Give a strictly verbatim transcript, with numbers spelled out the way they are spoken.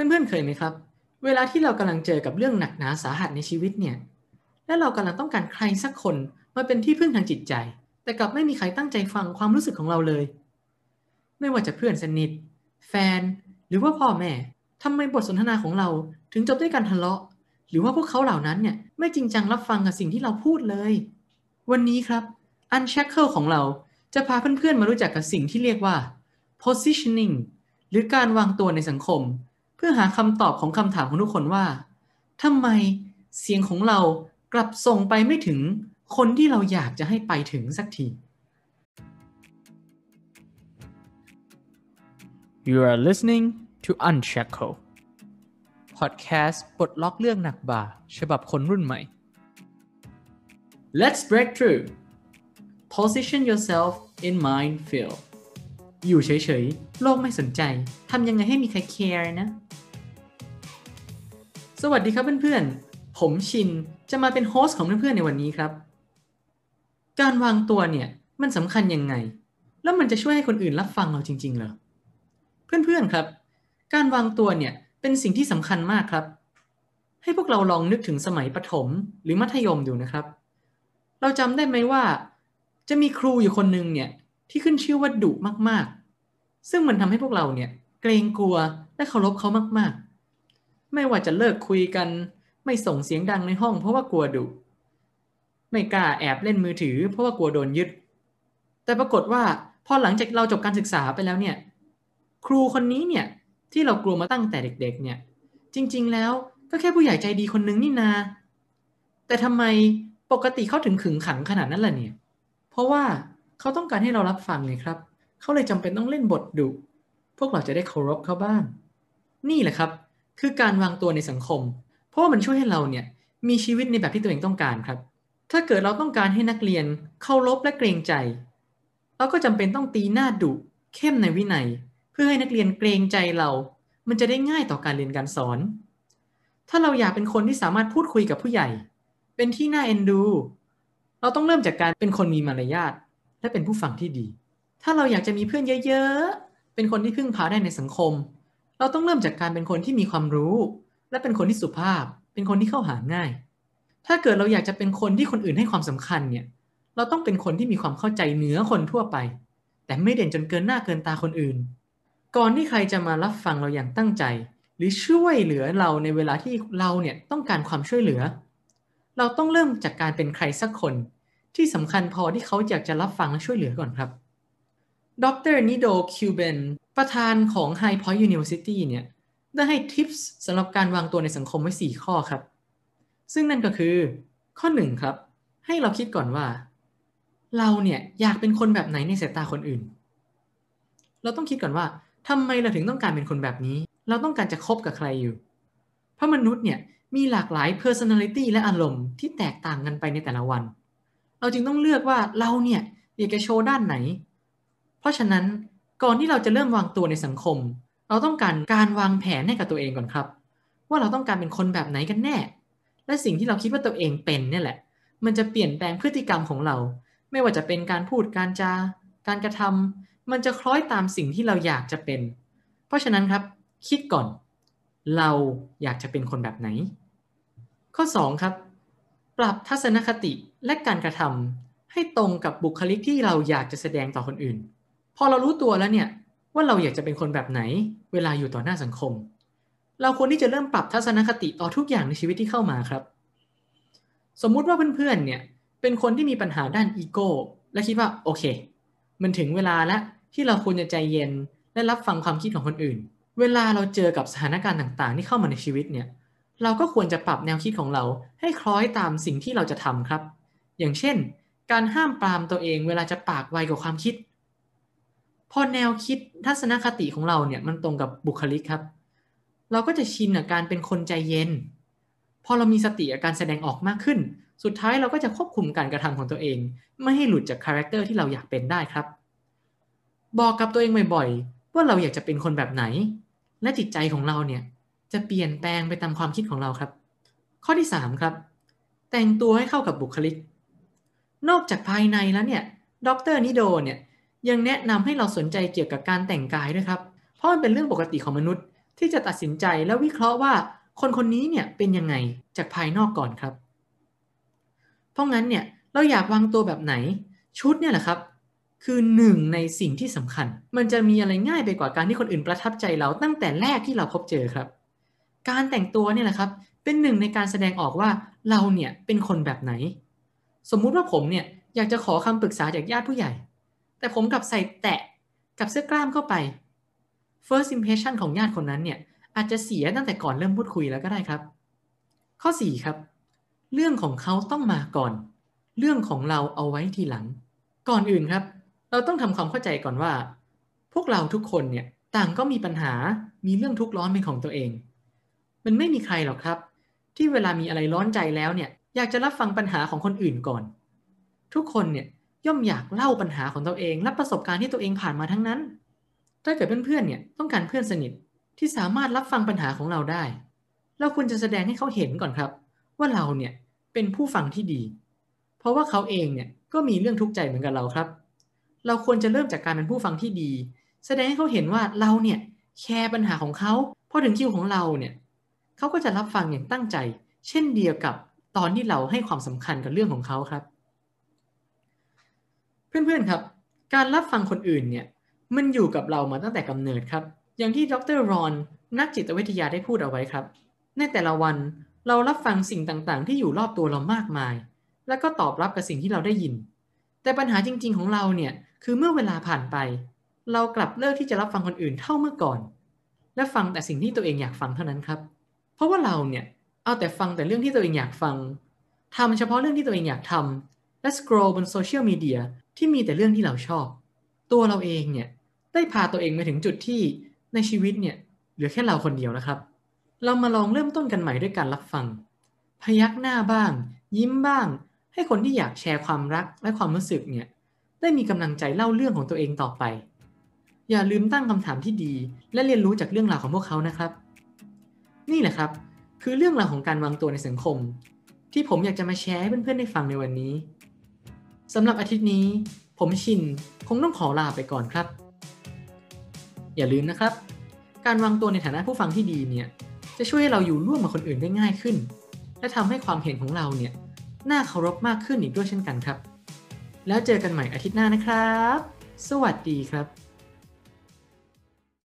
เพื่อนๆเคยไหมครับเวลาที่เรากำลังเจอกับเรื่องหนักหนาสาหัสในชีวิตเนี่ยและเรากำลังต้องการใครสักคนมาเป็นที่พึ่งทางจิตใจแต่กลับไม่มีใครตั้งใจฟังความรู้สึกของเราเลยไม่ว่าจะเพื่อนสนิทแฟนหรือว่าพ่อแม่ทำไมบทสนทนาของเราถึงจบด้วยการทะเลาะหรือว่าพวกเขาเหล่านั้นเนี่ยไม่จริงจังรับฟังกับสิ่งที่เราพูดเลยวันนี้ครับ Unchecko ของเราจะพาเพื่อนๆมารู้จักกับสิ่งที่เรียกว่า positioning หรือการวางตัวในสังคมเพื่อหาคำตอบของคำถามของทุกคนว่าทำไมเสียงของเรากลับส่งไปไม่ถึงคนที่เราอยากจะให้ไปถึงสักที You are listening to Unchecko Podcast ปลดล็อกเรื่องหนักบ่าฉบับคนรุ่นใหม่ Let's break through Position yourself in mind field อยู่เฉยๆโลกไม่สนใจทำยังไงให้มีใคร care นะสวัสดีครับเพื่อนๆผมชินจะมาเป็นโฮสต์ของเพื่อนๆในวันนี้ครับการวางตัวเนี่ยมันสำคัญยังไงแล้วมันจะช่วยให้คนอื่นรับฟังเราจริงๆเหรอเพื่อนๆครับการวางตัวเนี่ยเป็นสิ่งที่สำคัญมากครับให้พวกเราลองนึกถึงสมัยประถมหรือมัธยมดูนะครับเราจำได้ไหมว่าจะมีครูอยู่คนนึงเนี่ยที่ขึ้นชื่อว่าดุมากๆซึ่งมันทำให้พวกเราเนี่ยเกรงกลัวและเคารพเขามากๆไม่ว่าจะเลิกคุยกันไม่ส่งเสียงดังในห้องเพราะว่ากลัวดุไม่กล้าแอบเล่นมือถือเพราะว่ากลัวโดนยึดแต่ปรากฏว่าพอหลังจากเราจบการศึกษาไปแล้วเนี่ยครูคนนี้เนี่ยที่เรากลัวมาตั้งแต่เด็กๆเนี่ยจริงๆแล้วก็แค่ผู้ใหญ่ใจดีคนนึงนี่นาแต่ทำไมปกติเขาถึงขึงขังขนาดนั้นล่ะเนี่ยเพราะว่าเขาต้องการให้เรารับฟังไงครับเขาเลยจำเป็นต้องเล่นบทดุพวกเราจะได้เคารพเขาบ้างนี่แหละครับคือการวางตัวในสังคมเพราะว่ามันช่วยให้เราเนี่ยมีชีวิตในแบบที่ตัวเองต้องการครับถ้าเกิดเราต้องการให้นักเรียนเคารพและเกรงใจเราก็จำเป็นต้องตีหน้าดุเข้มในวินัยเพื่อให้นักเรียนเกรงใจเรามันจะได้ง่ายต่อการเรียนการสอนถ้าเราอยากเป็นคนที่สามารถพูดคุยกับผู้ใหญ่เป็นที่น่าเอ็นดูเราต้องเริ่มจากการเป็นคนมีมารยาทและเป็นผู้ฟังที่ดีถ้าเราอยากจะมีเพื่อนเยอะๆเป็นคนที่พึ่งพาได้ในสังคมเราต้องเริ่มจากการเป็นคนที่มีความรู้และเป็นคนที่สุภาพเป็นคนที่เข้าหาง่ายถ้าเกิดเราอยากจะเป็นคนที่คนอื่นให้ความสำคัญเนี่ยเราต้องเป็นคนที่มีความเข้าใจเหนือคนทั่วไปแต่ไม่เด่นจนเกินหน้าเกินตาคนอื่นก่อนที่ใครจะมารับฟังเราอย่างตั้งใจหรือช่วยเหลือเราในเวลาที่เราเนี่ยต้องการความช่วยเหลือเราต้องเริ่มจากการเป็นใครสักคนที่สำคัญพอที่เขาอยากจะรับฟังและช่วยเหลือก่อนครับดร.นิโด คิวเบนประธานของ High Point University เนี่ยได้ให้ทิปส์สำหรับการวางตัวในสังคมไว้สี่ข้อครับซึ่งนั่นก็คือข้อหนึ่งครับให้เราคิดก่อนว่าเราเนี่ยอยากเป็นคนแบบไหนในสายตาคนอื่นเราต้องคิดก่อนว่าทำไมเราถึงต้องการเป็นคนแบบนี้เราต้องการจะคบกับใครอยู่เพราะมนุษย์เนี่ยมีหลากหลาย personality และอารมณ์ที่แตกต่างกันไปในแต่ละวันเราจึงต้องเลือกว่าเราเนี่ยอยากจะโชว์ด้านไหนเพราะฉะนั้นก่อนที่เราจะเริ่มวางตัวในสังคมเราต้องการการวางแผนให้กับตัวเองก่อนครับว่าเราต้องการเป็นคนแบบไหนกันแน่และสิ่งที่เราคิดว่าตัวเองเป็นเนี่ยแหละมันจะเปลี่ยนแปลงพฤติกรรมของเราไม่ว่าจะเป็นการพูดการจาการกระทำมันจะคล้อยตามสิ่งที่เราอยากจะเป็นเพราะฉะนั้นครับคิดก่อนเราอยากจะเป็นคนแบบไหนข้อสองครับปรับทัศนคติและการกระทำให้ตรงกับบุคลิกที่เราอยากจะแสดงต่อคนอื่นพอเรารู้ตัวแล้วเนี่ยว่าเราอยากจะเป็นคนแบบไหนเวลาอยู่ต่อหน้าสังคมเราควรที่จะเริ่มปรับทัศนคติต่อทุกอย่างในชีวิตที่เข้ามาครับสมมุติว่าเพื่อนๆเนี่ยเป็นคนที่มีปัญหาด้านอีโก้และคิดว่าโอเคมันถึงเวลาแล้วที่เราควรจะใจเย็นและรับฟังความคิดของคนอื่นเวลาเราเจอกับสถานการณ์ต่างๆที่เข้ามาในชีวิตเนี่ยเราก็ควรจะปรับแนวคิดของเราให้คล้อยตามสิ่งที่เราจะทำครับอย่างเช่นการห้ามปรามตัวเองเวลาจะปากไวกว่าความคิดพอแนวคิดทัศนคติของเราเนี่ยมันตรงกับบุคลิกครับเราก็จะชินกับการเป็นคนใจเย็นพอเรามีสติกับการแสดงออกมากขึ้นสุดท้ายเราก็จะควบคุมการกระทำของตัวเองไม่ให้หลุดจากคาแรคเตอร์ที่เราอยากเป็นได้ครับบอกกับตัวเองบ่อยๆว่าเราอยากจะเป็นคนแบบไหนและจิตใจของเราเนี่ยจะเปลี่ยนแปลงไปตามความคิดของเราครับข้อที่สามครับแต่งตัวให้เข้ากับบุคลิกนอกจากภายในแล้วเนี่ยดร.นิโดเนี่ยยังแนะนำให้เราสนใจเกี่ยวกับการแต่งกายด้วยครับเพราะมันเป็นเรื่องปกติของมนุษย์ ที่จะตัดสินใจและวิเคราะห์ว่าคนคนนี้เนี่ยเป็นยังไงจากภายนอกก่อนครับเพราะงั้นเนี่ยเราอยากวางตัวแบบไหนชุดเนี่ยแหละครับคือหนึ่งในสิ่งที่สำคัญมันจะมีอะไรง่ายไปกว่าการที่คนอื่นประทับใจเราตั้งแต่แรกที่เราพบเจอครับการแต่งตัวเนี่ยแหละครับเป็นหนึ่งในการแสดงออกว่าเราเนี่ยเป็นคนแบบไหนสมมุติว่าผมเนี่ยอยากจะขอคำปรึกษาจากญาติผู้ใหญ่แต่ผมกลับใส่แตะกับเสื้อกล้ามเข้าไป first impression ของญาติคนนั้นเนี่ยอาจจะเสียตั้งแต่ก่อนเริ่มพูดคุยแล้วก็ได้ครับข้อสี่ครับเรื่องของเขาต้องมาก่อนเรื่องของเราเอาไว้ทีหลังก่อนอื่นครับเราต้องทำความเข้าใจก่อนว่าพวกเราทุกคนเนี่ยต่างก็มีปัญหามีเรื่องทุกข์ร้อนเป็นของตัวเองมันไม่มีใครหรอกครับที่เวลามีอะไรร้อนใจแล้วเนี่ยอยากจะรับฟังปัญหาของคนอื่นก่อนทุกคนเนี่ยย่อมอยากเล่าปัญหาของตัวเองและประสบการณ์ที่ตัวเองผ่านมาทั้งนั้นถ้าเกิดเพื่อนๆเนี่ยต้องการเพื่อนสนิทที่สามารถรับฟังปัญหาของเราได้เราควรจะแสดงให้เขาเห็นก่อนครับว่าเราเนี่ยเป็นผู้ฟังที่ดีเพราะว่าเขาเองเนี่ยก็มีเรื่องทุกข์ใจเหมือนกับเราครับเราควรจะเริ่มจากการเป็นผู้ฟังที่ดีแสดงให้เขาเห็นว่าเราเนี่ยแคร์ปัญหาของเขาพอถึงคิวของเราเนี่ยเขาก็จะรับฟังอย่างตั้งใจเช่นเดียวกับตอนที่เราให้ความสำคัญกับเรื่องของเขาครับเพื่อนๆครับการรับฟังคนอื่นเนี่ยมันอยู่กับเรามาตั้งแต่กำเนิดครับอย่างที่ดร.รอนนักจิตวิทยาได้พูดเอาไว้ครับในแต่ละวันเรารับฟังสิ่งต่างๆที่อยู่รอบตัวเรามากมายแล้วก็ตอบรับกับสิ่งที่เราได้ยินแต่ปัญหาจริงๆของเราเนี่ยคือเมื่อเวลาผ่านไปเรากลับเลิกที่จะรับฟังคนอื่นเท่าเมื่อก่อนและฟังแต่สิ่งที่ตัวเองอยากฟังเท่านั้นครับเพราะว่าเราเนี่ยเอาแต่ฟังแต่เรื่องที่ตัวเองอยากฟังทำเฉพาะเรื่องที่ตัวเองอยากทำและสครอลบนโซเชียลมีเดียที่มีแต่เรื่องที่เราชอบตัวเราเองเนี่ยได้พาตัวเองมาถึงจุดที่ในชีวิตเนี่ยเหลือแค่เราคนเดียวแล้วครับเรามาลองเริ่มต้นกันใหม่ด้วยการรับฟังพยักหน้าบ้างยิ้มบ้างให้คนที่อยากแชร์ความรักและความรู้สึกเนี่ยได้มีกำลังใจเล่าเรื่องของตัวเองต่อไปอย่าลืมตั้งคำถามที่ดีและเรียนรู้จากเรื่องราวของพวกเขานะครับนี่แหละครับคือเรื่องราวของการวางตัวในสังคมที่ผมอยากจะมาแชร์ให้เพื่อนๆได้ฟังในวันนี้สำหรับอาทิตย์นี้ผมชินคงต้องขอลาไปก่อนครับอย่าลืมนะครับการวางตัวในฐานะผู้ฟังที่ดีเนี่ยจะช่วยให้เราอยู่ร่วมกับคนอื่นได้ง่ายขึ้นและทำให้ความเห็นของเราเนี่ยน่าเคารพมากขึ้นอีกด้วยเช่นกันครับแล้วเจอกันใหม่อาทิตย์หน้านะครับสวัสดีครับ